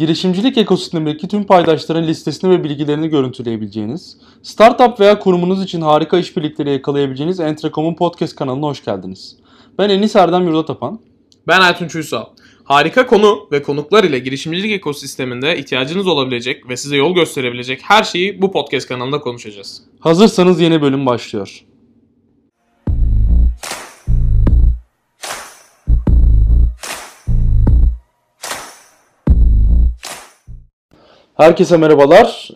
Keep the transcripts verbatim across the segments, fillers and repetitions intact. girişimcilik ekosistemindeki tüm paydaşların listesini ve bilgilerini görüntüleyebileceğiniz, startup veya kurumunuz için harika işbirlikleri yakalayabileceğiniz Entrekom'un podcast kanalına hoş geldiniz. Ben Enis Erdem Yurdatapan. Ben Aytun Çuysal. Harika konu ve konuklar ile girişimcilik ekosisteminde ihtiyacınız olabilecek ve size yol gösterebilecek her şeyi bu podcast kanalında konuşacağız. Hazırsanız yeni bölüm başlıyor. Herkese merhabalar.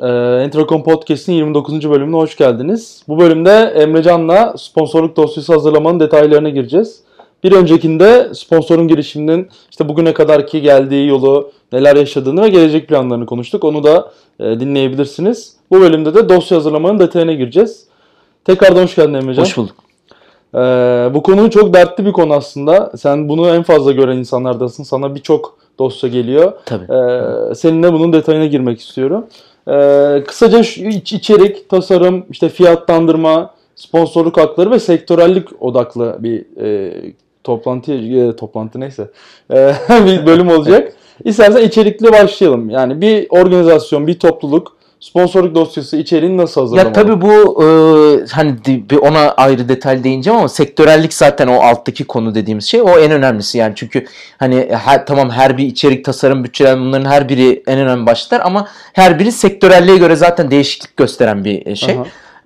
Entrekom Podcast'in yirmi dokuzuncu bölümüne hoş geldiniz. Bu bölümde Emrecan'la sponsorluk dosyası hazırlamanın detaylarına gireceğiz. Bir öncekinde sponsorun girişiminin işte bugüne kadarki geldiği yolu, neler yaşadığını ve gelecek planlarını konuştuk. Onu da dinleyebilirsiniz. Bu bölümde de dosya hazırlamanın detayına gireceğiz. Tekrardan hoş geldin Emrecan. Hoş bulduk. Ee, bu konu çok dertli bir konu aslında. Sen bunu en fazla gören insanlardasın. Sana birçok dosya geliyor. Tabii. Ee, seninle bunun detayına girmek istiyorum. Ee, kısaca şu, iç, içerik, tasarım, işte fiyatlandırma, sponsorluk hakları ve sektörellik odaklı bir e, toplantı e, toplantı neyse e, bir bölüm olacak. İstersen içerikle başlayalım. Yani bir organizasyon, bir topluluk sponsorluk dosyası içeriğini nasıl hazırlamalı? Ya tabii bu e, hani bir ona ayrı detay değineceğim ama sektörellik zaten o alttaki konu dediğimiz şey. O en önemlisi yani çünkü hani her, tamam her bir içerik, tasarım, bütçelenme bunların her biri en önemli başlıklar ama her biri sektörelliğe göre zaten değişiklik gösteren bir şey.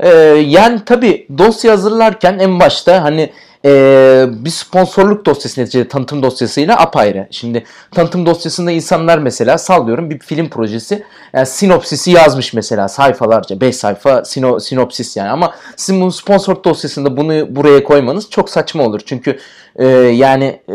E, yani tabii dosya hazırlarken en başta hani Ee, bir sponsorluk dosyası neticede tanıtım dosyasıyla apayrı. Şimdi tanıtım dosyasında insanlar mesela sallıyorum bir film projesi yani sinopsisi yazmış mesela sayfalarca beş sayfa sino, sinopsis yani ama sizin bunun sponsor dosyasında bunu buraya koymanız çok saçma olur. Çünkü e, yani e,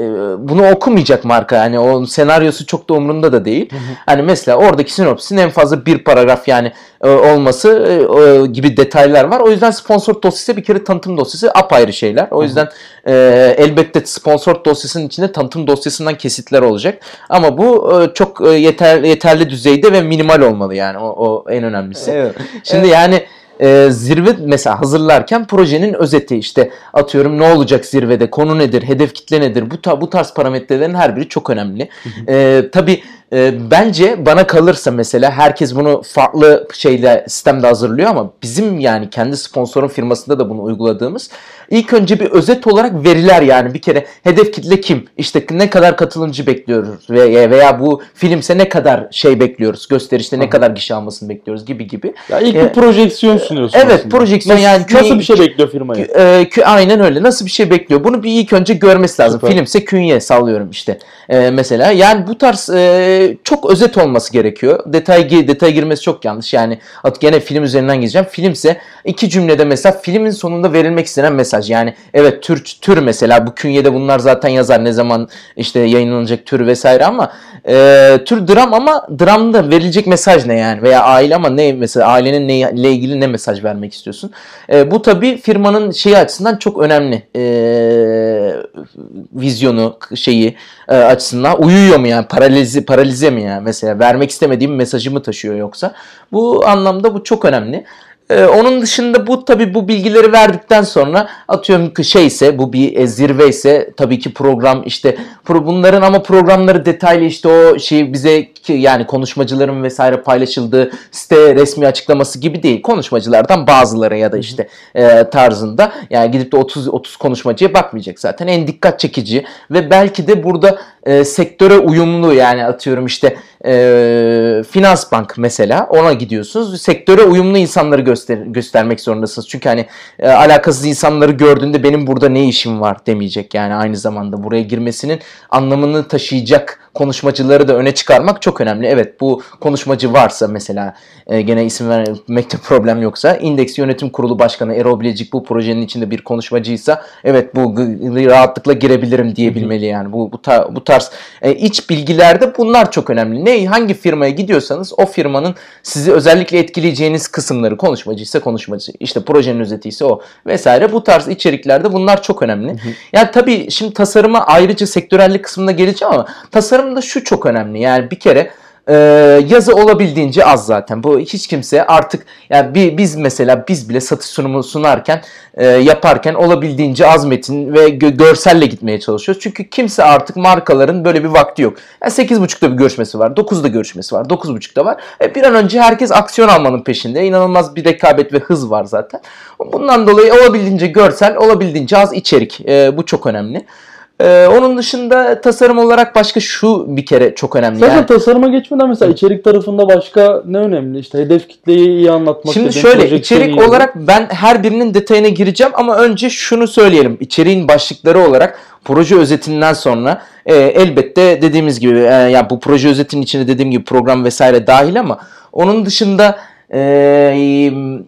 bunu okumayacak marka yani onun senaryosu çok da umurunda da değil. Hı hı. Hani mesela oradaki sinopsisin en fazla bir paragraf yani e, olması e, e, gibi detaylar var. O yüzden sponsor dosyası bir kere tanıtım dosyası apayrı şeyler. O yüzden hı hı. Ee, elbette sponsor dosyasının içinde tanıtım dosyasından kesitler olacak. Ama bu e, çok e, yeterli, yeterli düzeyde ve minimal olmalı yani. O, o en önemlisi. Evet. Şimdi evet. Yani e, zirve mesela hazırlarken projenin özeti işte atıyorum ne olacak zirvede, konu nedir, hedef kitle nedir? Bu, ta, bu tarz parametrelerin her biri çok önemli. e, tabii e, bence bana kalırsa mesela herkes bunu farklı şeyle sistemde hazırlıyor ama bizim yani kendi sponsorun firmasında da bunu uyguladığımız İlk önce bir özet olarak veriler yani bir kere hedef kitle kim? İşte ne kadar katılımcı bekliyoruz veya, veya bu filmse ne kadar şey bekliyoruz? Gösterişte ne Aha. kadar kişi almasını bekliyoruz gibi gibi. Ya ilk ee, bir projeksiyon sunuyorsun. Evet aslında. Projeksiyon nasıl, yani. Nasıl bir şey bekliyor firmayı? E, kü, aynen öyle nasıl bir şey bekliyor? Bunu bir ilk önce görmesi lazım. Süper. Filmse künye sallıyorum işte e, mesela. Yani bu tarz e, çok özet olması gerekiyor. Detay, detay girmesi çok yanlış yani gene film üzerinden gideceğim. Filmse iki cümlede mesela filmin sonunda verilmek istenen mesaj. Yani evet tür, tür mesela bu künyede bunlar zaten yazar ne zaman işte yayınlanacak tür vesaire ama e, tür dram ama dramda verilecek mesaj ne yani veya aile ama ne mesela ailenin neyle ilgili ne mesaj vermek istiyorsun. E, bu tabii firmanın şeyi açısından çok önemli e, vizyonu şeyi e, açısından uyuyor mu yani paralize, paralize mi yani mesela vermek istemediğim mesajı mı taşıyor yoksa bu anlamda bu çok önemli. Ee, onun dışında bu tabii bu bilgileri verdikten sonra atıyorum ki şeyse bu bir e, zirve ise tabii ki program işte pro, bunların ama programları detaylı işte o şey bize yani konuşmacıların vesaire paylaşıldığı site resmi açıklaması gibi değil. Konuşmacılardan bazıları ya da işte e, tarzında yani gidip de otuz otuz konuşmacıya bakmayacak zaten. En dikkat çekici ve belki de burada e, sektöre uyumlu yani atıyorum işte e, Finans Bank mesela ona gidiyorsunuz. Sektöre uyumlu insanları göster göstermek zorundasınız. Çünkü hani e, alakasız insanları gördüğünde benim burada ne işim var demeyecek yani aynı zamanda buraya girmesinin anlamını taşıyacak konuşmacıları da öne çıkarmak çok önemli. Evet bu konuşmacı varsa mesela e, gene isim vermekte problem yoksa İndeks Yönetim Kurulu Başkanı Erol Bilecik bu projenin içinde bir konuşmacıysa evet bu rahatlıkla girebilirim diyebilmeli yani. Bu bu, ta, bu tarz e, iç bilgilerde bunlar çok önemli. Ne hangi firmaya gidiyorsanız o firmanın sizi özellikle etkileyeceğiniz kısımları konuşmacıysa konuşmacı işte projenin özeti ise o vesaire bu tarz içeriklerde bunlar çok önemli. Hı hı. Yani tabii şimdi tasarıma ayrıca sektörellik kısmına geleceğim ama tasarım da şu çok önemli yani bir kere Ee, yazı olabildiğince az zaten. Bu hiç kimse artık yani bir, biz mesela biz bile satış sunumu sunarken e, yaparken olabildiğince az metin ve gö görselle gitmeye çalışıyoruz. Çünkü kimse artık markaların böyle bir vakti yok. Yani sekiz buçukta bir görüşmesi var, dokuzda görüşmesi var, dokuz buçukta var. E, bir an önce herkes aksiyon almanın peşinde. İnanılmaz bir rekabet ve hız var zaten. Bundan dolayı olabildiğince görsel, olabildiğince az içerik. E, bu çok önemli. Ee, onun dışında tasarım olarak başka şu bir kere çok önemli. Sadece yani tasarıma geçmeden mesela içerik tarafında başka ne önemli? İşte hedef kitleyi iyi anlatmak. Şimdi şöyle içerik olarak ben her birinin detayına gireceğim ama önce şunu söyleyelim. İçeriğin başlıkları olarak proje özetinden sonra e, elbette dediğimiz gibi e, yani bu proje özetinin içine dediğim gibi program vesaire dahil ama onun dışında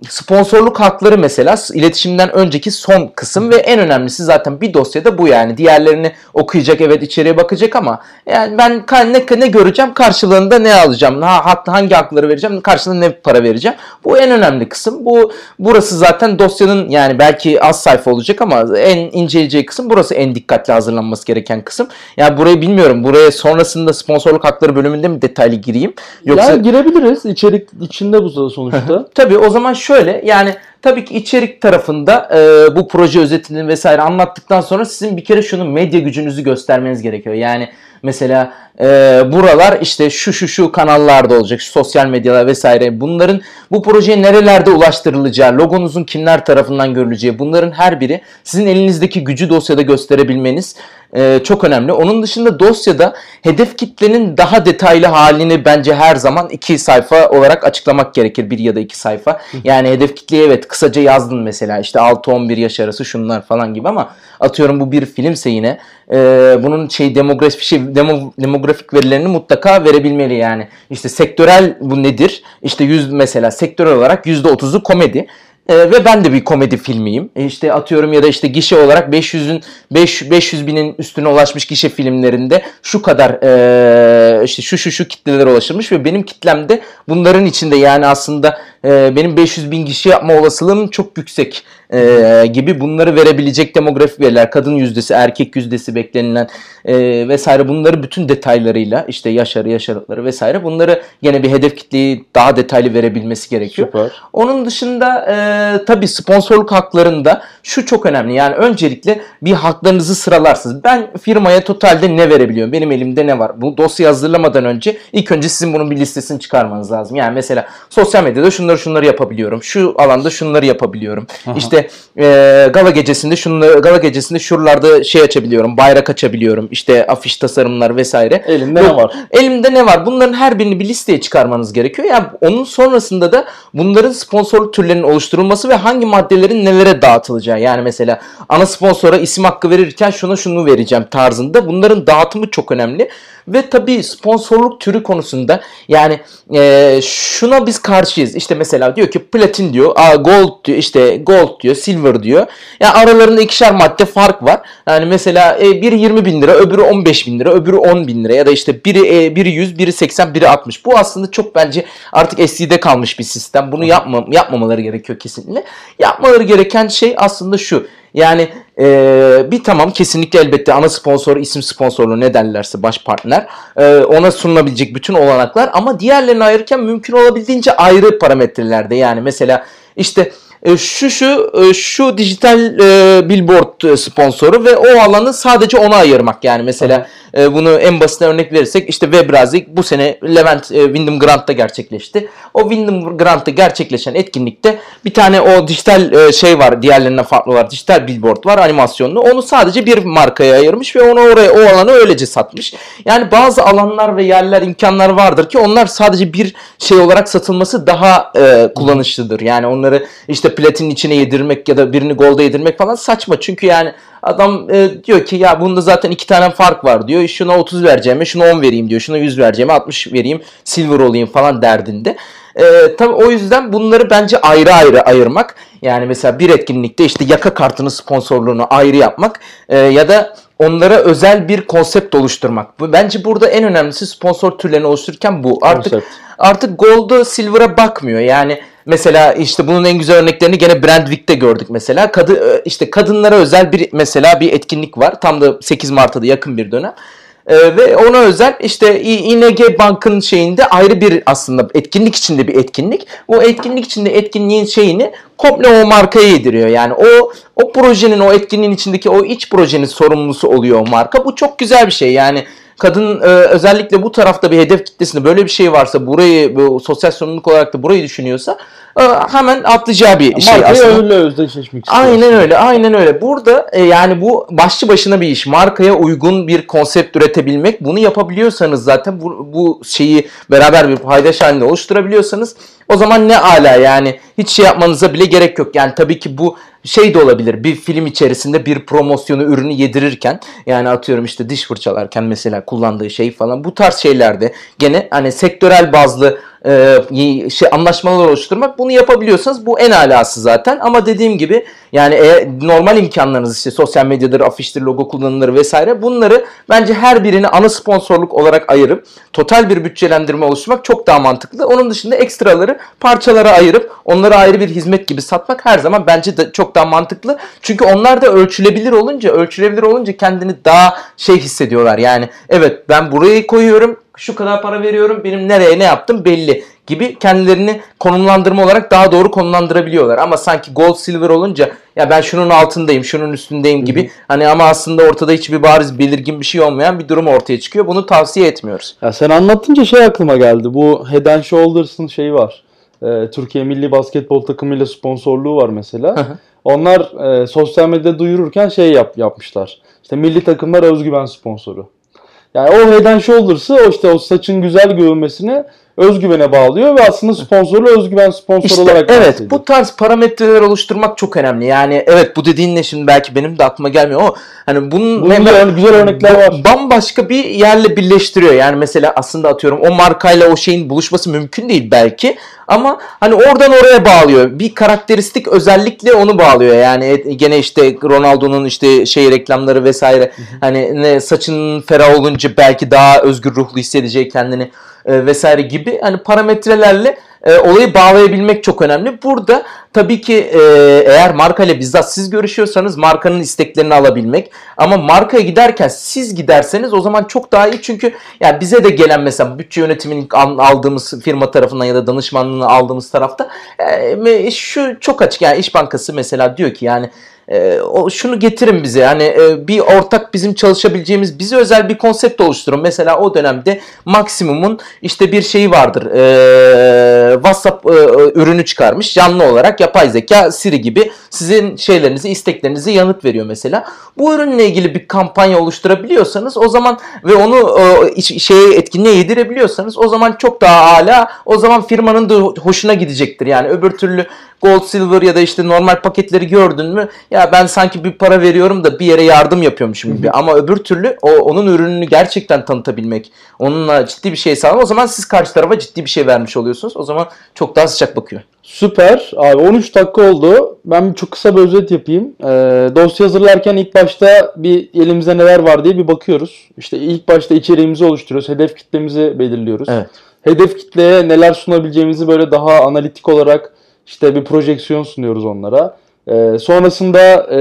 sponsorluk hakları mesela iletişimden önceki son kısım ve en önemlisi zaten bir dosyada bu yani. Diğerlerini okuyacak, evet içeriye bakacak ama yani ben ne, ne göreceğim, karşılığında ne alacağım, hangi hakları vereceğim, karşılığında ne para vereceğim, bu en önemli kısım. Bu burası zaten dosyanın yani belki az sayfa olacak ama en inceleyeceği kısım burası, en dikkatli hazırlanması gereken kısım. Yani burayı bilmiyorum, buraya sonrasında sponsorluk hakları bölümünde mi detaylı gireyim yoksa yani girebiliriz içerik içinde bu soru sonuçta. Tabii o zaman şöyle yani tabii ki içerik tarafında e, bu proje özetini vesaire anlattıktan sonra sizin bir kere şunu medya gücünüzü göstermeniz gerekiyor. Yani mesela e, buralar işte şu şu şu kanallarda olacak, şu sosyal medyalar vesaire, bunların bu projeye nerelerde ulaştırılacağı, logonuzun kimler tarafından görüleceği, bunların her biri sizin elinizdeki gücü dosyada gösterebilmeniz e, çok önemli. Onun dışında dosyada hedef kitlenin daha detaylı halini bence her zaman iki sayfa olarak açıklamak gerekir, bir ya da iki sayfa. Yani hedef kitleye evet kısaca yazdın mesela işte altı on bir yaş arası şunlar falan gibi ama atıyorum bu bir filmse yine e, bunun şey demografik şey Demo, demografik verilerini mutlaka verebilmeli yani. İşte sektörel bu nedir? İşte yüz mesela sektörel olarak yüzde otuzu komedi. Ee, ve ben de bir komedi filmiyim. E işte atıyorum ya da işte gişe olarak beş yüzün beş yüz binin üstüne ulaşmış gişe filmlerinde şu kadar e, işte şu şu şu kitlelere ulaşılmış ve benim kitlemde bunların içinde yani aslında e, benim beş yüz bin gişe yapma olasılığım çok yüksek e, gibi bunları verebilecek demografik veriler, kadın yüzdesi, erkek yüzdesi beklenilen e, vesaire, bunları bütün detaylarıyla işte yaşarı yaşarıkları vesaire bunları yine bir hedef kitleyi daha detaylı verebilmesi gerekiyor. Süper. Onun dışında e, Ee, tabii sponsorluk haklarında şu çok önemli yani öncelikle bir haklarınızı sıralarsınız. Ben firmaya totalde ne verebiliyorum? Benim elimde ne var? Bu dosyayı hazırlamadan önce ilk önce sizin bunun bir listesini çıkarmanız lazım. Yani mesela sosyal medyada şunları şunları yapabiliyorum. Şu alanda şunları yapabiliyorum. Aha. İşte e, gala gecesinde şunları, gala gecesinde şuralarda şey açabiliyorum. Bayrak açabiliyorum. İşte afiş tasarımlar vesaire. Elimde Yok, ne var? Elimde ne var? Bunların her birini bir listeye çıkarmanız gerekiyor. Yani onun sonrasında da bunların sponsorluk türlerinin oluşturulması ve hangi maddelerin nelere dağıtılacağı, yani mesela ana sponsora isim hakkı verirken şuna şunu vereceğim tarzında bunların dağıtımı çok önemli. Ve tabii sponsorluk türü konusunda yani e, şuna biz karşıyız. İşte mesela diyor ki platin diyor, gold diyor, işte gold diyor, silver diyor. Yani aralarında ikişer madde fark var. Yani mesela e, biri yirmi bin lira, öbürü on beş bin lira, öbürü on bin lira ya da işte biri, e, biri yüz, biri seksen, biri altmış. Bu aslında çok bence artık eskide kalmış bir sistem. Bunu yapma, yapmamaları gerekiyor kesinlikle. Yapmaları gereken şey aslında şu. Yani e, bir tamam kesinlikle elbette ana sponsor, isim sponsorluğu ne derlerse baş partner, e, ona sunulabilecek bütün olanaklar ama diğerlerini ayırırken mümkün olabildiğince ayrı parametrelerde yani mesela işte şu şu şu dijital e, billboard sponsoru ve o alanı sadece ona ayırmak yani mesela e, bunu en basit örnek verirsek işte WebRazzik bu sene Levent e, Wyndham Grant'ta gerçekleşti. O Wyndham Grant'ta gerçekleşen etkinlikte bir tane o dijital e, şey var, diğerlerinden farklı var, dijital billboard var animasyonlu, onu sadece bir markaya ayırmış ve onu oraya, o alanı öylece satmış. Yani bazı alanlar ve yerler, imkanlar vardır ki onlar sadece bir şey olarak satılması daha e, kullanışlıdır yani onları işte platinin içine yedirmek ya da birini golda yedirmek falan saçma. Çünkü yani adam e, diyor ki ya bunda zaten iki tane fark var diyor. Şuna otuz vereceğime şuna on vereyim diyor. Şuna yüz vereceğime altmış vereyim. Silver olayım falan derdinde. E, tabii o yüzden bunları bence ayrı ayrı ayırmak. Yani mesela bir etkinlikte işte yaka kartının sponsorluğunu ayrı yapmak e, ya da onlara özel bir konsept oluşturmak. Bu bence burada en önemlisi sponsor türlerini oluştururken bu. Artık konsept. Artık gold'a, silver'a bakmıyor. Yani mesela işte bunun en güzel örneklerini gene Brandwick'te gördük mesela. Kadı, işte kadınlara özel bir mesela bir etkinlik var. Tam da sekiz Mart'a da yakın bir dönem. Ee, ve ona özel işte İ N G Bank'ın şeyinde ayrı bir aslında etkinlik içinde bir etkinlik. O etkinlik içinde etkinliğin şeyini komple o markaya yediriyor. Yani o o projenin, o etkinliğin içindeki o iç projenin sorumlusu oluyor o marka. Bu çok güzel bir şey. Yani kadın e, özellikle bu tarafta bir hedef kitlesinde böyle bir şey varsa, burayı bu, sosyal sorumluluk olarak da burayı düşünüyorsa e, hemen atlayacağı bir şey markayı aslında. Markayı öyle özdeşleşmek istiyor. Aynen öyle, aynen öyle. Burada e, yani bu başlı başına bir iş. Markaya uygun bir konsept üretebilmek, bunu yapabiliyorsanız zaten bu, bu şeyi beraber bir paydaş halinde oluşturabiliyorsanız o zaman ne ala, yani hiç şey yapmanıza bile gerek yok. Yani tabii ki bu şey de olabilir, bir film içerisinde bir promosyonu, ürünü yedirirken, yani atıyorum işte diş fırçalarken mesela kullandığı şey falan, bu tarz şeylerde gene hani sektörel bazlı e, şey, anlaşmalar oluşturmak, bunu yapabiliyorsanız bu en alası zaten. Ama dediğim gibi yani e, normal imkanlarınız işte sosyal medyadır, afiştir, logo kullanılır vesaire, bunları bence her birini ana sponsorluk olarak ayırıp total bir bütçelendirme oluşturmak çok daha mantıklı. Onun dışında ekstraları parçalara ayırıp onları ayrı bir hizmet gibi satmak her zaman bence de çok daha mantıklı. Çünkü onlar da ölçülebilir olunca, ölçülebilir olunca kendini daha şey hissediyorlar. Yani evet, ben burayı koyuyorum, şu kadar para veriyorum, benim nereye ne yaptım belli gibi kendilerini konumlandırma olarak daha doğru konumlandırabiliyorlar. Ama sanki gold silver olunca ya ben şunun altındayım, şunun üstündeyim gibi, hani ama aslında ortada hiçbir bariz belirgin bir şey olmayan bir durum ortaya çıkıyor. Bunu tavsiye etmiyoruz. Ya sen anlattınca şey aklıma geldi. Bu Head and Shoulders'ın şeyi var. Ee, Türkiye Milli Basketbol takımıyla sponsorluğu var mesela. Hı hı. Onlar e, sosyal medyada duyururken şey yap, yapmışlar. İşte milli takımlar özgüven sponsoru. Yani o Head and Shoulders'ı o işte o saçın güzel görünmesini özgüvene bağlıyor ve aslında sponsorlu özgüven sponsor işte, olarak evet bahsediyor. Bu tarz parametreler oluşturmak çok önemli. Yani evet, bu dediğinle şimdi belki benim de aklıma gelmiyor ama hani bunun, bunun güzel, güzel örnekler var. Bambaşka bir yerle birleştiriyor. Yani mesela aslında atıyorum o markayla o şeyin buluşması mümkün değil belki ama hani oradan oraya bağlıyor. Bir karakteristik özellikle onu bağlıyor. Yani gene işte Ronaldo'nun işte şey reklamları vesaire. Hani ne, saçın ferah olunca belki daha özgür ruhlu hissedecek kendini vesaire gibi hani parametrelerle e, olayı bağlayabilmek çok önemli. Burada tabii ki e, eğer markayla bizzat siz görüşüyorsanız markanın isteklerini alabilmek, ama markaya giderken siz giderseniz o zaman çok daha iyi. Çünkü yani bize de gelen mesela bütçe yönetimini aldığımız firma tarafından ya da danışmanlığını aldığımız tarafta e, şu çok açık, yani İş Bankası mesela diyor ki yani E, o, şunu getirin bize, yani e, bir ortak bizim çalışabileceğimiz, bize özel bir konsept oluşturun. Mesela o dönemde Maksimum'un işte bir şeyi vardır, e, Whatsapp e, ürünü çıkarmış, canlı olarak yapay zeka, Siri gibi sizin şeylerinizi, isteklerinizi yanıt veriyor mesela. Bu ürünle ilgili bir kampanya oluşturabiliyorsanız o zaman ve onu e, şeye, etkinliğe yedirebiliyorsanız o zaman çok daha âlâ, o zaman firmanın da hoşuna gidecektir. Yani öbür türlü gold silver ya da işte normal paketleri gördün mü, ya ben sanki bir para veriyorum da bir yere yardım yapıyormuşum gibi. Ama öbür türlü o, onun ürününü gerçekten tanıtabilmek, onunla ciddi bir şey sağlamak, o zaman siz karşı tarafa ciddi bir şey vermiş oluyorsunuz. O zaman çok daha sıcak bakıyor. Süper. Abi on üç dakika oldu. Ben çok kısa bir özet yapayım. Ee, dosya hazırlarken ilk başta bir elimizde neler var diye bir bakıyoruz. İşte ilk başta içeriğimizi oluşturuyoruz. Hedef kitlemizi belirliyoruz. Evet. Hedef kitleye neler sunabileceğimizi böyle daha analitik olarak işte bir projeksiyon sunuyoruz onlara. Ee, sonrasında e,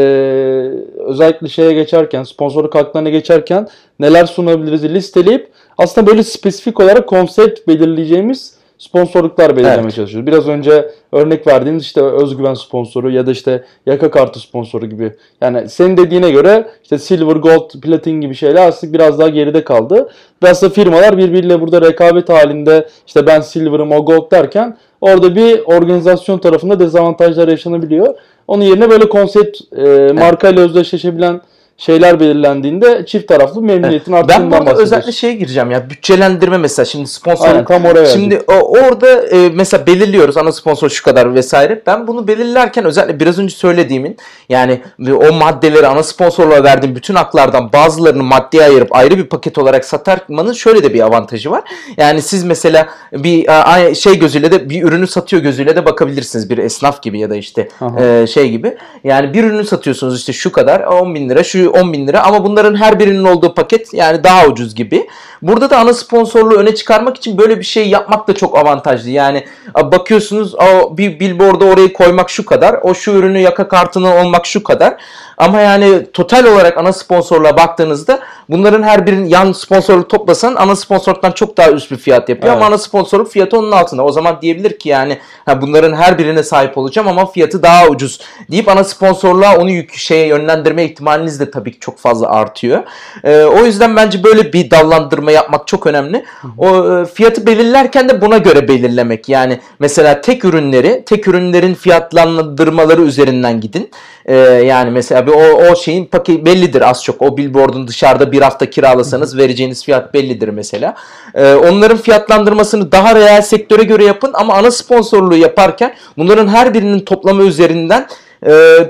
özellikle şeye geçerken, sponsorluk haklarına geçerken neler sunabiliriz listeleyip aslında böyle spesifik olarak konsept belirleyeceğimiz sponsorluklar belirlemeye evet. çalışıyoruz. Biraz önce örnek verdiğimiz işte özgüven sponsoru ya da işte yaka kartı sponsoru gibi. Yani senin dediğine göre işte silver, gold, platin gibi şeyler aslında biraz daha geride kaldı. Ve aslında firmalar birbiriyle burada rekabet halinde, işte ben silver'ım, o gold derken orada bir organizasyon tarafında dezavantajlar yaşanabiliyor. Onun yerine böyle konsept e, evet. markayla özdeşleşebilen şeyler belirlendiğinde çift taraflı memnuniyetin evet. artışından bahsediyoruz. Ben burada özellikle şeye gireceğim ya, bütçelendirme mesela, şimdi sponsorluk. Şimdi o, orada e, mesela belirliyoruz ana sponsor şu kadar vesaire. Ben bunu belirlerken özellikle biraz önce söylediğimin, yani o maddeleri ana sponsorluğa verdiğim bütün haklardan bazılarını maddeye ayırıp ayrı bir paket olarak satmanın şöyle de bir avantajı var. Yani siz mesela bir şey gözüyle de, bir ürünü satıyor gözüyle de bakabilirsiniz, bir esnaf gibi ya da işte e, şey gibi. Yani bir ürünü satıyorsunuz işte şu kadar, on bin lira, şu on bin lira, ama bunların her birinin olduğu paket yani daha ucuz gibi. Burada da ana sponsorluğu öne çıkarmak için böyle bir şey yapmak da çok avantajlı. Yani bakıyorsunuz, bir billboard'a orayı koymak şu kadar, o şu ürünü, yaka kartını olmak şu kadar. Ama yani total olarak ana sponsorluğa baktığınızda bunların her birinin yan sponsorluk toplasan ana sponsorluktan çok daha üst bir fiyat yapıyor. Evet. Ama ana sponsorluk fiyatı onun altında. O zaman diyebilir ki yani bunların her birine sahip olacağım ama fiyatı daha ucuz deyip ana sponsorluğa onu yük şeye yönlendirme ihtimaliniz de tabii ki çok fazla artıyor. Ee, o yüzden bence böyle bir dallandırma yapmak çok önemli. O fiyatı belirlerken de buna göre belirlemek. Yani mesela tek ürünleri, tek ürünlerin fiyatlandırmaları üzerinden gidin. Ee, yani mesela bir o, o şeyin paket bellidir az çok. O billboard'un dışarıda bir hafta kiralasanız vereceğiniz fiyat bellidir mesela. Ee, onların fiyatlandırmasını daha reel sektöre göre yapın ama ana sponsorluğu yaparken bunların her birinin toplamı üzerinden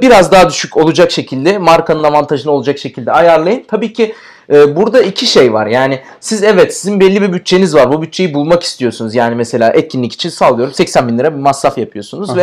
biraz daha düşük olacak şekilde, markanın avantajını olacak şekilde ayarlayın. Tabii ki burada iki şey var. Yani siz evet sizin belli bir bütçeniz var. Bu bütçeyi bulmak istiyorsunuz. Yani mesela etkinlik için sallıyorum seksen bin lira bir masraf yapıyorsunuz. Aha.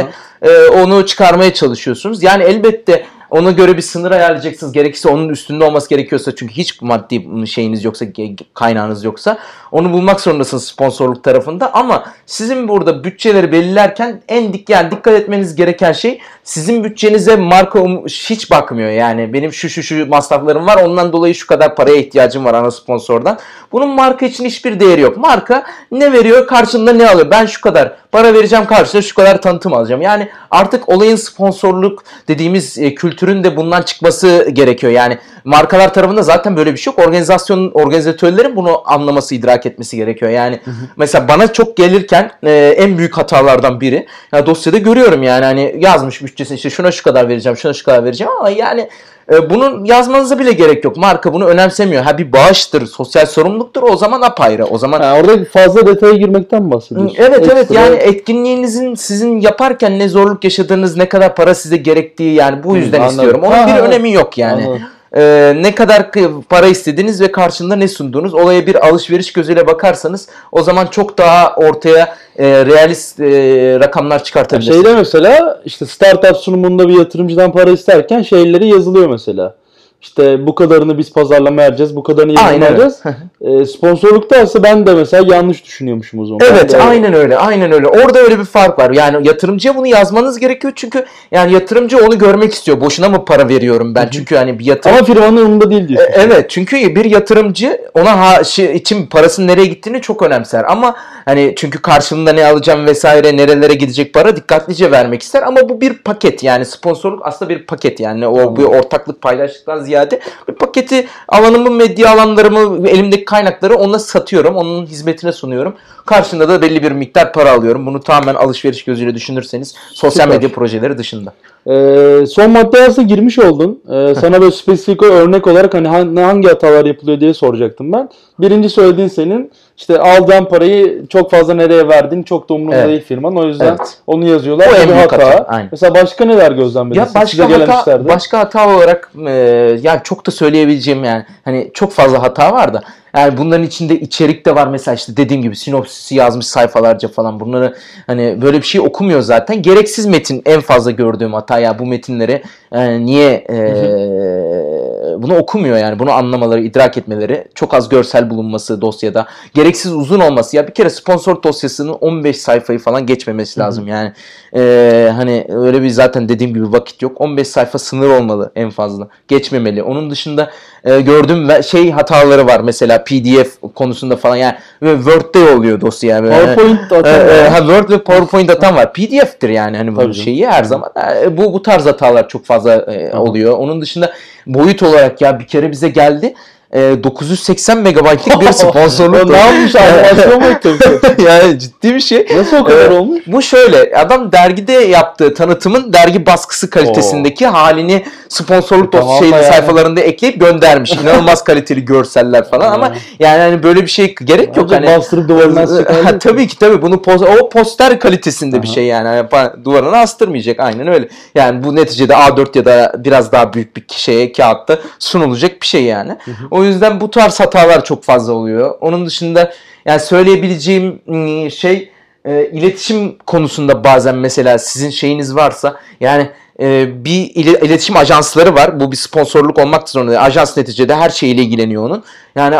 Ve onu çıkarmaya çalışıyorsunuz. Yani elbette ona göre bir sınır ayarlayacaksınız. Gerekirse onun üstünde olması gerekiyorsa çünkü hiç maddi şeyiniz yoksa, kaynağınız yoksa onu bulmak zorundasınız sponsorluk tarafında. Ama sizin burada bütçeleri belirlerken en dik, yani dikkat etmeniz gereken şey sizin bütçenize marka hiç bakmıyor. Yani benim şu şu şu masraflarım var, ondan dolayı şu kadar paraya ihtiyacım var ana sponsordan. Bunun marka için hiçbir değeri yok. Marka ne veriyor, karşılığında ne alıyor? Ben şu kadar para vereceğim, karşılığında şu kadar tanıtım alacağım. Yani artık olayın sponsorluk dediğimiz kültür türün de bundan çıkması gerekiyor. Yani markalar tarafında zaten böyle bir şey yok. Organizasyonun, organizatörlerin bunu anlaması, idrak etmesi gerekiyor. Yani hı hı. Mesela bana çok gelirken e, en büyük hatalardan biri. Ya dosyada görüyorum yani hani yazmış bütçesini işte şuna şu kadar vereceğim, şuna şu kadar vereceğim ama yani e, bunun yazmanıza bile gerek yok. Marka bunu önemsemiyor. Ha bir bağıştır, sosyal sorumluluktur. O zaman apayrı. O zaman ha, orada fazla detaya girmekten bahsediyorsun. Evet Ekstra... evet yani etkinliğinizin sizin yaparken ne zorluk yaşadığınız, ne kadar para size gerektiği, yani bu yüzden hı, istiyorum. Onun ha, bir ha, önemi yok yani. Anladım. Ee, ne kadar para istediğiniz ve karşılığında ne sunduğunuz, olaya bir alışveriş gözüyle bakarsanız o zaman çok daha ortaya e, realist e, rakamlar çıkartabilirsiniz. Şeyde mesela işte startup sunumunda bir yatırımcıdan para isterken şeyleri yazılıyor mesela. İşte bu kadarını biz pazarlama vereceğiz, bu kadarını yayınlayacağız. e, sponsorluktaysa ben de mesela yanlış düşünüyormuşum o zaman. Evet, yani aynen öyle, aynen öyle. Orada öyle bir fark var. Yani yatırımcıya bunu yazmanız gerekiyor çünkü yani yatırımcı onu görmek istiyor. Boşuna mı para veriyorum ben? Hı-hı. Çünkü hani bir yatırım. Ama firmanın umurunda değil diyorsun. E, evet, çünkü bir yatırımcı ona ha, şey, için parasının nereye gittiğini çok önemser. Ama hani çünkü karşılığında ne alacağım vesaire, nerelere gidecek para dikkatlice vermek ister. Ama bu bir paket, yani sponsorluk aslında bir paket, yani o tamam. Bir ortaklık, paylaştıktan ziyade bir paketi, alanımı, medya alanlarımı, elimdeki kaynakları ona satıyorum. Onun hizmetine sunuyorum. Karşında da belli bir miktar para alıyorum. Bunu tamamen alışveriş gözüyle düşünürseniz sosyal Süper. medya projeleri dışında. Ee, son maddeye aslında girmiş oldun. Ee, sana böyle spesifik örnek olarak hani hangi hatalar yapılıyor diye soracaktım ben. Birinci söylediğin senin işte aldığın parayı çok fazla nereye verdin, çok da umurumda evet. değil firman. O yüzden evet. onu yazıyorlar. O en büyük hata. hata. Mesela başka neler gözlemlediniz? Ya başka hata, başka hata olarak e, yani çok da söyleyebileceğim, yani hani çok fazla hata var da. Yani bunların içinde içerik de var mesela, işte dediğim gibi sinopsisi yazmış sayfalarca falan, bunları hani böyle bir şey okumuyor zaten. Gereksiz metin en fazla gördüğüm hata. Ya bu metinleri yani niye e, bunu okumuyor, yani bunu anlamaları, idrak etmeleri, çok az görsel bulunması dosyada, gereksiz uzun olması. Ya bir kere sponsor dosyasının on beş sayfayı falan geçmemesi lazım. Hı hı. Yani e, hani öyle bir zaten dediğim gibi vakit yok. on beş sayfa sınır olmalı en fazla. Geçmemeli. Onun dışında e, gördüğüm şey hataları var mesela. P D F konusunda falan, yani Word'de oluyor dosya. Yani. PowerPoint atan e, e, ha, Word ve PowerPoint atan var. P D F'tir yani hani bu şeyi her zaman. E, bu bu tarz hatalar çok fazla e, oluyor. Onun dışında boyut olarak ya bir kere bize geldi. dokuz yüz seksen megabaytlık bir sponsorluk. Ne yapmış abi? Yani ciddi bir şey. Nasıl o kadar ee, olmuş? Bu şöyle, adam dergide yaptığı tanıtımın dergi baskısı kalitesindeki Oo. halini sponsorluk tamam şeyli yani. sayfalarında ekleyip göndermiş. İnanılmaz kaliteli görseller falan ama yani hani böyle bir şey gerek yok. Hani, bastırıp duvarına astık. Tabii ki tabii. Bunu post, o poster kalitesinde Aha. bir şey yani. yani. Duvarına astırmayacak. Aynen öyle. Yani bu neticede A dört ya da biraz daha büyük bir şeye, kağıtta sunulacak bir şey yani. O O yüzden bu tarz hatalar çok fazla oluyor. Onun dışında yani söyleyebileceğim şey, e, iletişim konusunda bazen mesela sizin şeyiniz varsa yani e, bir iletişim ajansları var. Bu bir sponsorluk olmak zorunda. Ajans neticede her şeyle ilgileniyor onun. Yani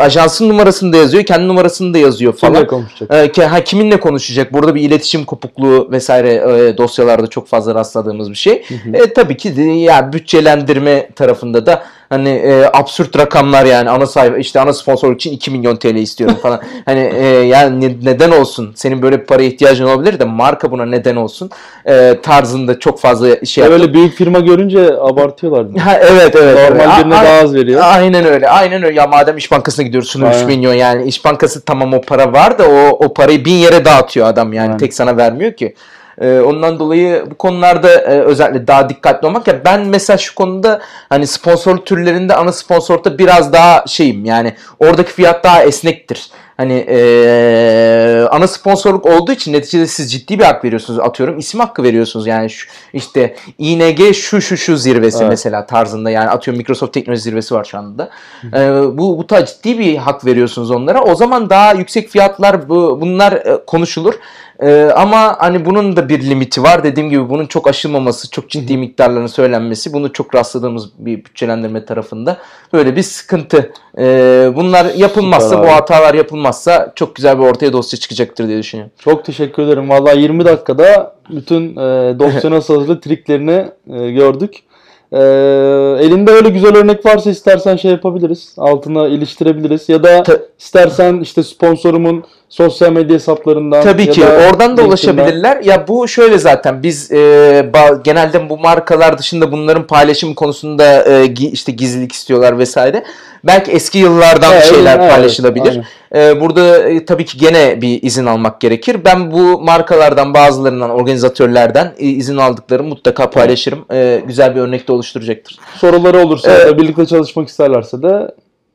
ajansın numarasını da yazıyor, kendi numarasını da yazıyor falan. Kiminle konuşacak? E, ha, kiminle konuşacak? Burada bir iletişim kopukluğu vesaire e, dosyalarda çok fazla rastladığımız bir şey. Hı hı. E, tabii ki ya yani bütçelendirme tarafında da hani e, absürt rakamlar, yani ana sayfa işte ana sponsorluk için iki milyon T L istiyorum falan. Hani e, yani neden olsun? Senin böyle bir paraya ihtiyacın olabilir de marka buna neden olsun e, tarzında çok fazla şey. Böyle büyük firma görünce abartıyorlar. Ha, evet evet. Normal birine daha az veriyor. Aynen öyle. Aynen öyle. Ya madem İş Bankası'na gidiyorsun üç milyon, yani İş Bankası tamam o para var da o o parayı bin yere dağıtıyor adam yani. Aynen. Tek sana vermiyor ki. Ondan dolayı bu konularda özellikle daha dikkatli olmak. Ya ben mesela şu konuda hani sponsor türlerinde ana sponsorda biraz daha şeyim, yani oradaki fiyat daha esnektir. Hani ee, ana sponsorluk olduğu için neticede siz ciddi bir hak veriyorsunuz, atıyorum isim hakkı veriyorsunuz, yani şu, işte İ N G şu şu şu zirvesi, evet, mesela tarzında, yani atıyorum Microsoft Teknoloji Zirvesi var şu anda. e, bu bu da ciddi bir hak veriyorsunuz onlara, o zaman daha yüksek fiyatlar bu, bunlar e, konuşulur. Ee, ama hani bunun da bir limiti var. Dediğim gibi bunun çok aşılmaması, çok ciddi miktarların söylenmesi, bunu çok rastladığımız bir bütçelendirme tarafında böyle bir sıkıntı. Ee, bunlar yapılmazsa, süper bu abi, hatalar yapılmazsa çok güzel bir ortaya dosya çıkacaktır diye düşünüyorum. Çok teşekkür ederim. Vallahi yirmi dakikada bütün e, dosya nasıl hazırlı triklerini e, gördük. E, elinde öyle güzel örnek varsa istersen şey yapabiliriz, altına iliştirebiliriz ya da Ta- istersen işte sponsorumun sosyal medya hesaplarından. Tabii ki oradan da ulaşabilirler. Ya bu şöyle, zaten biz e, genelde bu markalar dışında bunların paylaşım konusunda e, işte gizlilik istiyorlar vesaire. Belki eski yıllardan evet, şeyler evet, paylaşılabilir. E, burada e, tabii ki gene bir izin almak gerekir. Ben bu markalardan bazılarından, organizatörlerden e, izin aldıklarımı mutlaka paylaşırım. E, güzel bir örnek de oluşturacaktır. Soruları olursa ee, da birlikte çalışmak isterlerse de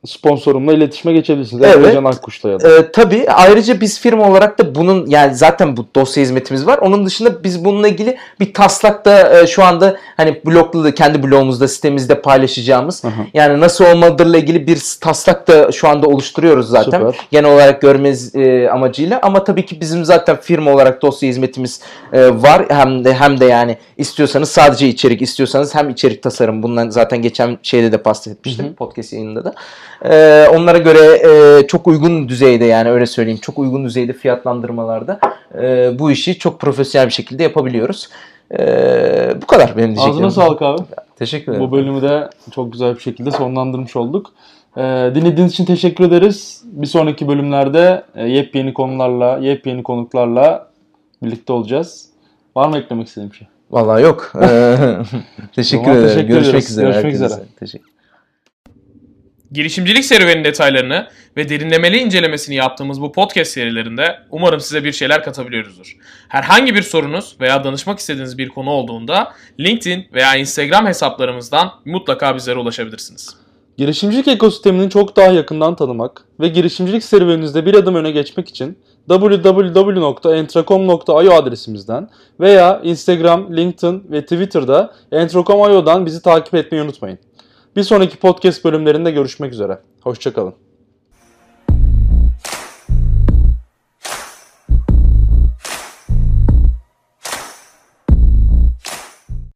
sponsorumla iletişime geçebilirsiniz. Evet. E, tabii. Ayrıca biz firma olarak da bunun, yani zaten bu dosya hizmetimiz var. Onun dışında biz bununla ilgili bir taslak da e, şu anda hani bloglu da, kendi blogumuzda, sitemizde paylaşacağımız. Hı hı. Yani nasıl olmalıdırla ilgili bir taslak da şu anda oluşturuyoruz zaten. Süper. Genel olarak görmeniz e, amacıyla. Ama tabii ki bizim zaten firma olarak dosya hizmetimiz e, var. Hem de hem de yani istiyorsanız sadece içerik, istiyorsanız hem içerik tasarım. Bundan zaten geçen şeyde de bahsetmiştim. Hı hı. Podcast yayınında da. Ee, onlara göre e, çok uygun düzeyde, yani öyle söyleyeyim, çok uygun düzeyde fiyatlandırmalarda e, bu işi çok profesyonel bir şekilde yapabiliyoruz. E, bu kadar benim diyeceklerim. Ağzına sağlık abi. Teşekkür ederim. Bu bölümü de çok güzel bir şekilde sonlandırmış olduk. E, dinlediğiniz için teşekkür ederiz. Bir sonraki bölümlerde e, yepyeni konularla, yepyeni konuklarla birlikte olacağız. Var mı eklemek istediğim şey? Vallahi yok. Teşekkür ederim. Teşekkür Görüşmek üzere. Görüşmek üzere. Teşekkür. Girişimcilik serüvenin detaylarını ve derinlemeli incelemesini yaptığımız bu podcast serilerinde umarım size bir şeyler katabiliyoruzdur. Herhangi bir sorunuz veya danışmak istediğiniz bir konu olduğunda LinkedIn veya Instagram hesaplarımızdan mutlaka bizlere ulaşabilirsiniz. Girişimcilik ekosistemini çok daha yakından tanımak ve girişimcilik serüveninizde bir adım öne geçmek için double-u double-u double-u nokta entrekom nokta i o adresimizden veya Instagram, LinkedIn ve Twitter'da entrekom nokta i o'dan bizi takip etmeyi unutmayın. Bir sonraki podcast bölümlerinde görüşmek üzere. Hoşça kalın.